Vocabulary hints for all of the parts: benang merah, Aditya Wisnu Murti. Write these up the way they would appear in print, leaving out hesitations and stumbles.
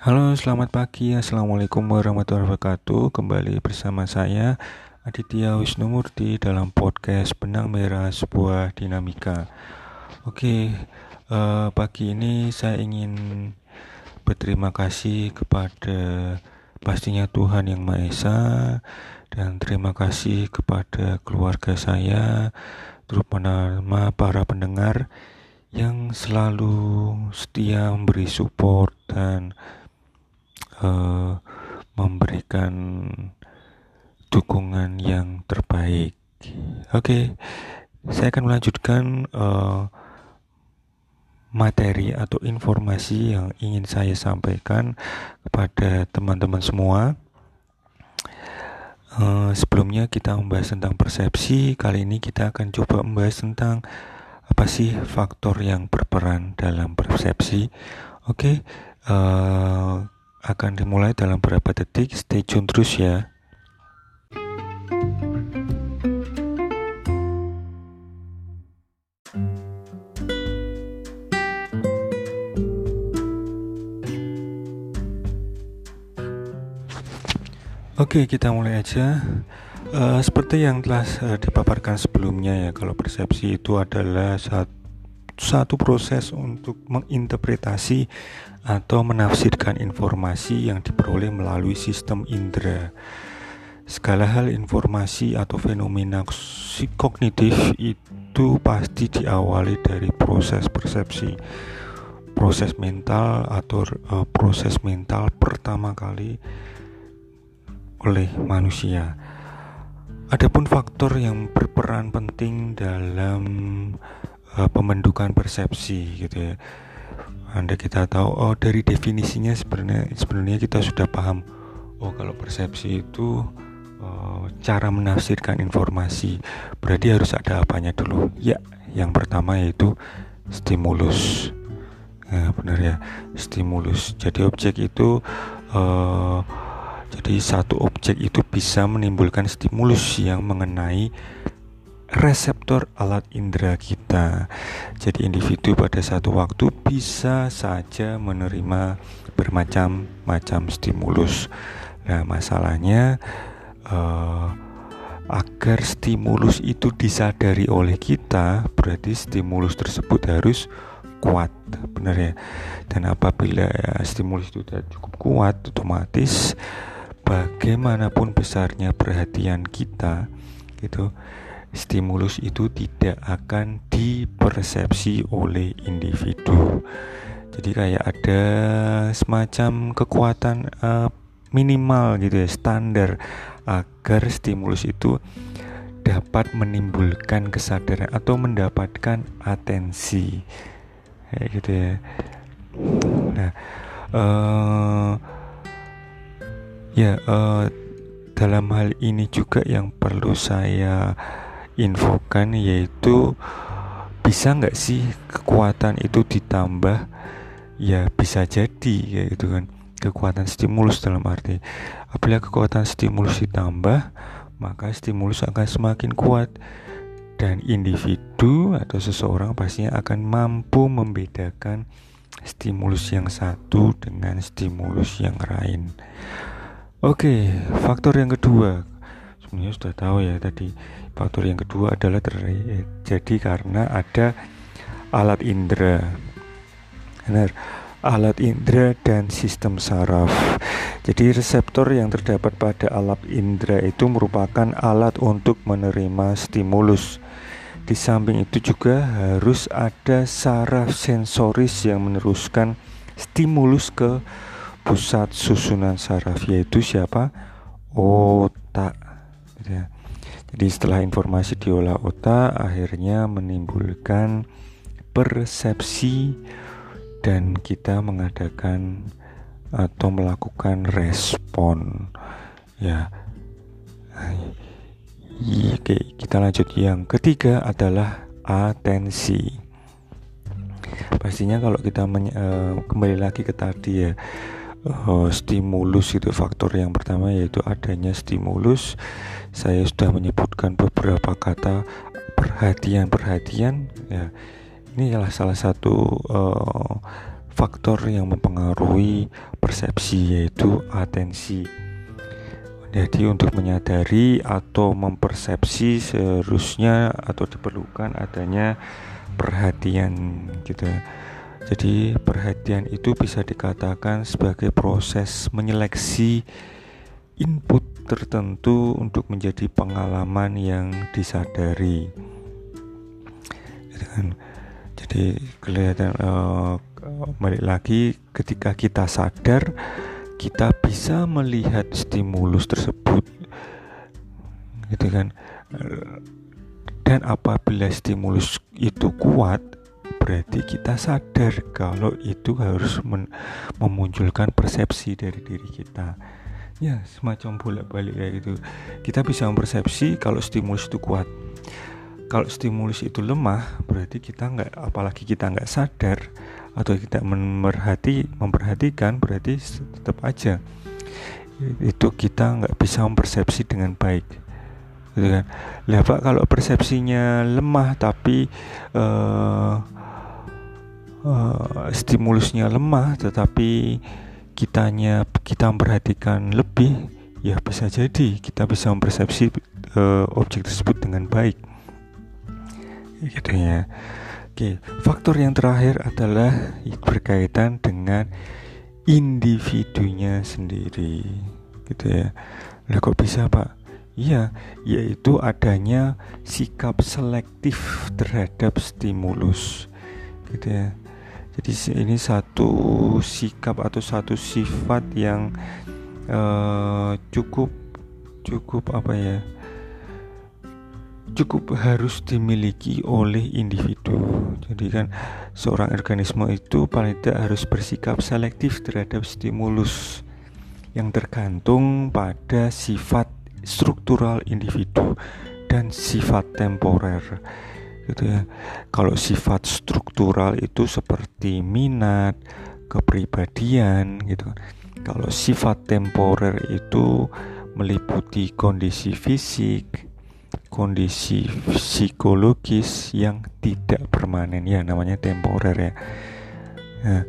Halo, selamat pagi. Assalamualaikum warahmatullahi wabarakatuh. Kembali bersama saya Aditya Wisnu Murti dalam podcast Benang Merah, Sebuah Dinamika. Oke, pagi ini saya ingin berterima kasih kepada pastinya Tuhan Yang Maha Esa, dan terima kasih kepada keluarga saya, terutama para pendengar yang selalu setia memberi support dan memberikan dukungan yang terbaik. Oke, saya akan melanjutkan materi atau informasi yang ingin saya sampaikan kepada teman-teman semua. Sebelumnya kita membahas tentang persepsi. Kali ini kita akan coba membahas tentang apa sih faktor yang berperan dalam persepsi. Oke, akan dimulai dalam beberapa detik, stay tune terus ya. Oke, kita mulai aja. Seperti yang telah dipaparkan sebelumnya ya, kalau persepsi itu adalah satu proses untuk menginterpretasi atau menafsirkan informasi yang diperoleh melalui sistem indera. Segala hal informasi atau fenomena kognitif itu pasti diawali dari proses persepsi. Proses mental atau proses mental pertama kali oleh manusia. Adapun faktor yang berperan penting dalam pembentukan persepsi gitu ya. Anda kita tahu dari definisinya sebenarnya kita sudah paham. Kalau persepsi itu cara menafsirkan informasi. Berarti harus ada apanya dulu? Ya, yang pertama yaitu stimulus. Nah, benar ya, stimulus. Jadi objek itu satu objek itu bisa menimbulkan stimulus yang mengenai reseptor alat indera kita. Jadi individu pada satu waktu bisa saja menerima bermacam-macam stimulus. Nah, masalahnya agar stimulus itu disadari oleh kita, berarti stimulus tersebut harus kuat, benar ya. Dan apabila stimulus itu sudah cukup kuat, otomatis bagaimanapun besarnya perhatian kita gitu, stimulus itu tidak akan dipersepsi oleh individu. Jadi kayak ada semacam kekuatan minimal gitu ya, standar agar stimulus itu dapat menimbulkan kesadaran atau mendapatkan atensi kayak gitu ya. Nah, dalam hal ini juga yang perlu saya infokan yaitu, bisa nggak sih kekuatan itu ditambah? Ya bisa jadi ya gitu kan, kekuatan stimulus dalam arti apabila kekuatan stimulus ditambah, maka stimulus akan semakin kuat dan individu atau seseorang pastinya akan mampu membedakan stimulus yang satu dengan stimulus yang lain. Oke, faktor yang kedua sebenarnya sudah tahu ya tadi. Faktor yang kedua adalah terjadi karena ada alat indera. Benar, alat indera dan sistem saraf. Jadi reseptor yang terdapat pada alat indera itu merupakan alat untuk menerima stimulus. Di samping itu juga harus ada saraf sensoris yang meneruskan stimulus ke pusat susunan saraf, yaitu siapa? Otak. Jadi setelah informasi diolah otak, akhirnya menimbulkan persepsi dan kita mengadakan atau melakukan respon ya. Oke, kita lanjut. Yang ketiga adalah atensi. Pastinya kalau kita kembali lagi ke tadi ya, stimulus itu faktor yang pertama, yaitu adanya stimulus. Saya sudah menyebutkan beberapa kata perhatian ya. Ini adalah salah satu faktor yang mempengaruhi persepsi yaitu atensi. Jadi untuk menyadari atau mempersepsi seharusnya atau diperlukan adanya perhatian gitu. Jadi perhatian itu bisa dikatakan sebagai proses menyeleksi input tertentu untuk menjadi pengalaman yang disadari. Jadi kelihatan balik lagi, ketika kita sadar kita bisa melihat stimulus tersebut gitu kan, dan apabila stimulus itu kuat berarti kita sadar kalau itu harus memunculkan persepsi dari diri kita. Ya, semacam bolak-balik kayak gitu. Kita bisa mempersepsi kalau stimulus itu kuat. Kalau stimulus itu lemah, berarti kita nggak, apalagi kita nggak sadar atau kita memperhatikan, berarti tetap aja itu kita nggak bisa mempersepsi dengan baik, gitu kan? Lah Pak, kalau persepsinya lemah tapi stimulusnya lemah, tetapi kita memperhatikan lebih, ya bisa jadi kita bisa mempersepsi objek tersebut dengan baik. Gitu ya. Oke, faktor yang terakhir adalah berkaitan dengan individunya sendiri, gitu ya. Lah kok bisa Pak? Iya, yaitu adanya sikap selektif terhadap stimulus, gitu ya. Jadi ini satu sikap atau satu sifat yang cukup harus dimiliki oleh individu. Jadi kan seorang organisme itu paling tidak harus bersikap selektif terhadap stimulus yang tergantung pada sifat struktural individu dan sifat temporer gitu ya. Kalau sifat struktural itu seperti minat, kepribadian gitu. Kalau sifat temporer itu meliputi kondisi fisik, kondisi psikologis yang tidak permanen, ya namanya temporer ya. Nah,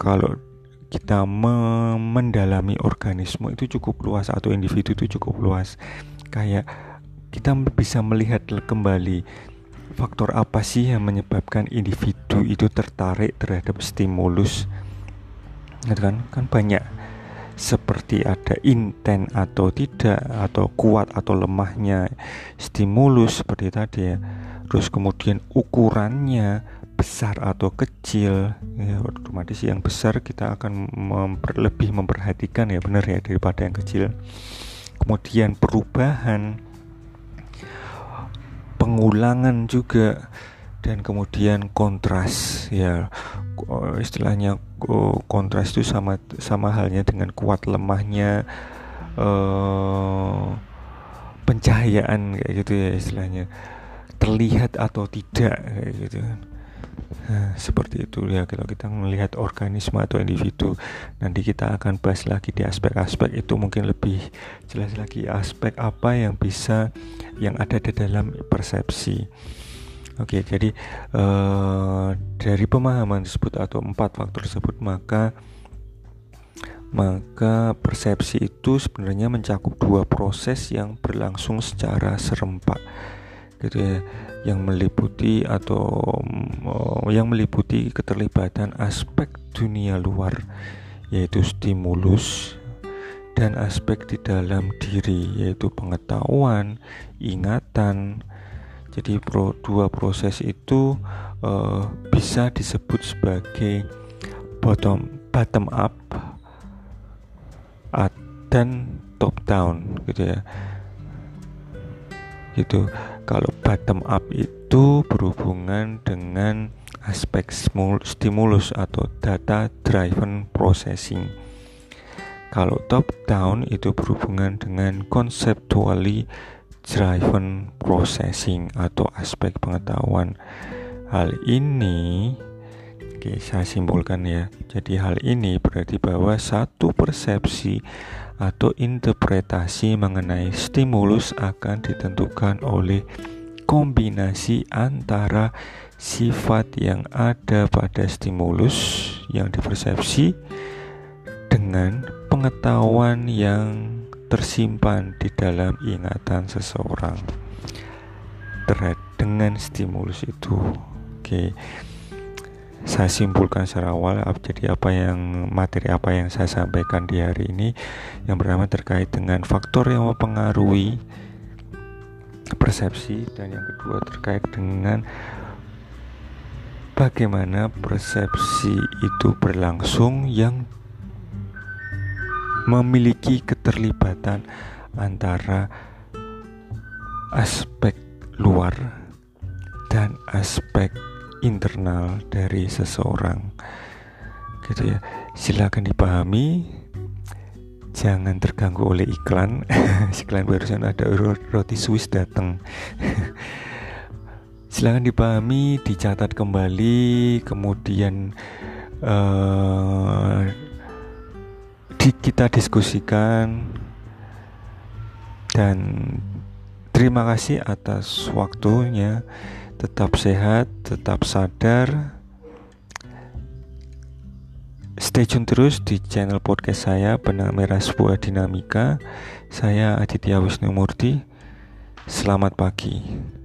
kalau kita mendalami organisme itu cukup luas atau individu itu cukup luas, kayak kita bisa melihat kembali faktor apa sih yang menyebabkan individu itu tertarik terhadap stimulus, kan banyak, seperti ada intent atau tidak, atau kuat atau lemahnya stimulus seperti tadi ya. Terus kemudian ukurannya besar atau kecil ya, otomatis yang besar kita akan lebih memperhatikan ya, benar ya, daripada yang kecil. Kemudian perubahan, pengulangan juga, dan kemudian kontras ya, istilahnya kontras itu sama halnya dengan kuat lemahnya pencahayaan kayak gitu ya, istilahnya terlihat atau tidak kayak gitu. Nah, seperti itu ya kalau kita melihat organisme atau individu. Nanti kita akan bahas lagi di aspek-aspek itu, mungkin lebih jelas lagi aspek apa yang bisa yang ada di dalam persepsi. Oke, jadi dari pemahaman tersebut atau 4 faktor tersebut, maka persepsi itu sebenarnya mencakup 2 proses yang berlangsung secara serempak, gitu ya, yang meliputi keterlibatan aspek dunia luar, yaitu stimulus, dan aspek di dalam diri, yaitu pengetahuan, ingatan. Jadi 2 proses itu bisa disebut sebagai bottom up dan top down gitu ya. Gitu. Kalau bottom up itu berhubungan dengan aspek stimulus atau data driven processing. Kalau top down itu berhubungan dengan conceptually driven processing atau aspek pengetahuan. Hal ini saya simpulkan ya. Jadi hal ini berarti bahwa satu persepsi atau interpretasi mengenai stimulus akan ditentukan oleh kombinasi antara sifat yang ada pada stimulus yang dipersepsi dengan pengetahuan yang tersimpan di dalam ingatan seseorang terkait dengan stimulus itu. Oke. Saya simpulkan secara awal, jadi materi apa yang saya sampaikan di hari ini, yang pertama terkait dengan faktor yang mempengaruhi persepsi, dan yang kedua terkait dengan bagaimana persepsi itu berlangsung yang memiliki keterlibatan antara aspek luar dan aspek internal dari seseorang, gitu ya. Silakan dipahami, jangan terganggu oleh iklan. Iklan barusan ada roti Swiss datang. Silakan dipahami, dicatat kembali, kemudian kita diskusikan, dan terima kasih atas waktunya. Tetap sehat, tetap sadar. Stay tune terus di channel podcast saya, Benang Merah Sebuah Dinamika. Saya Aditya Wisnu Murti. Selamat pagi.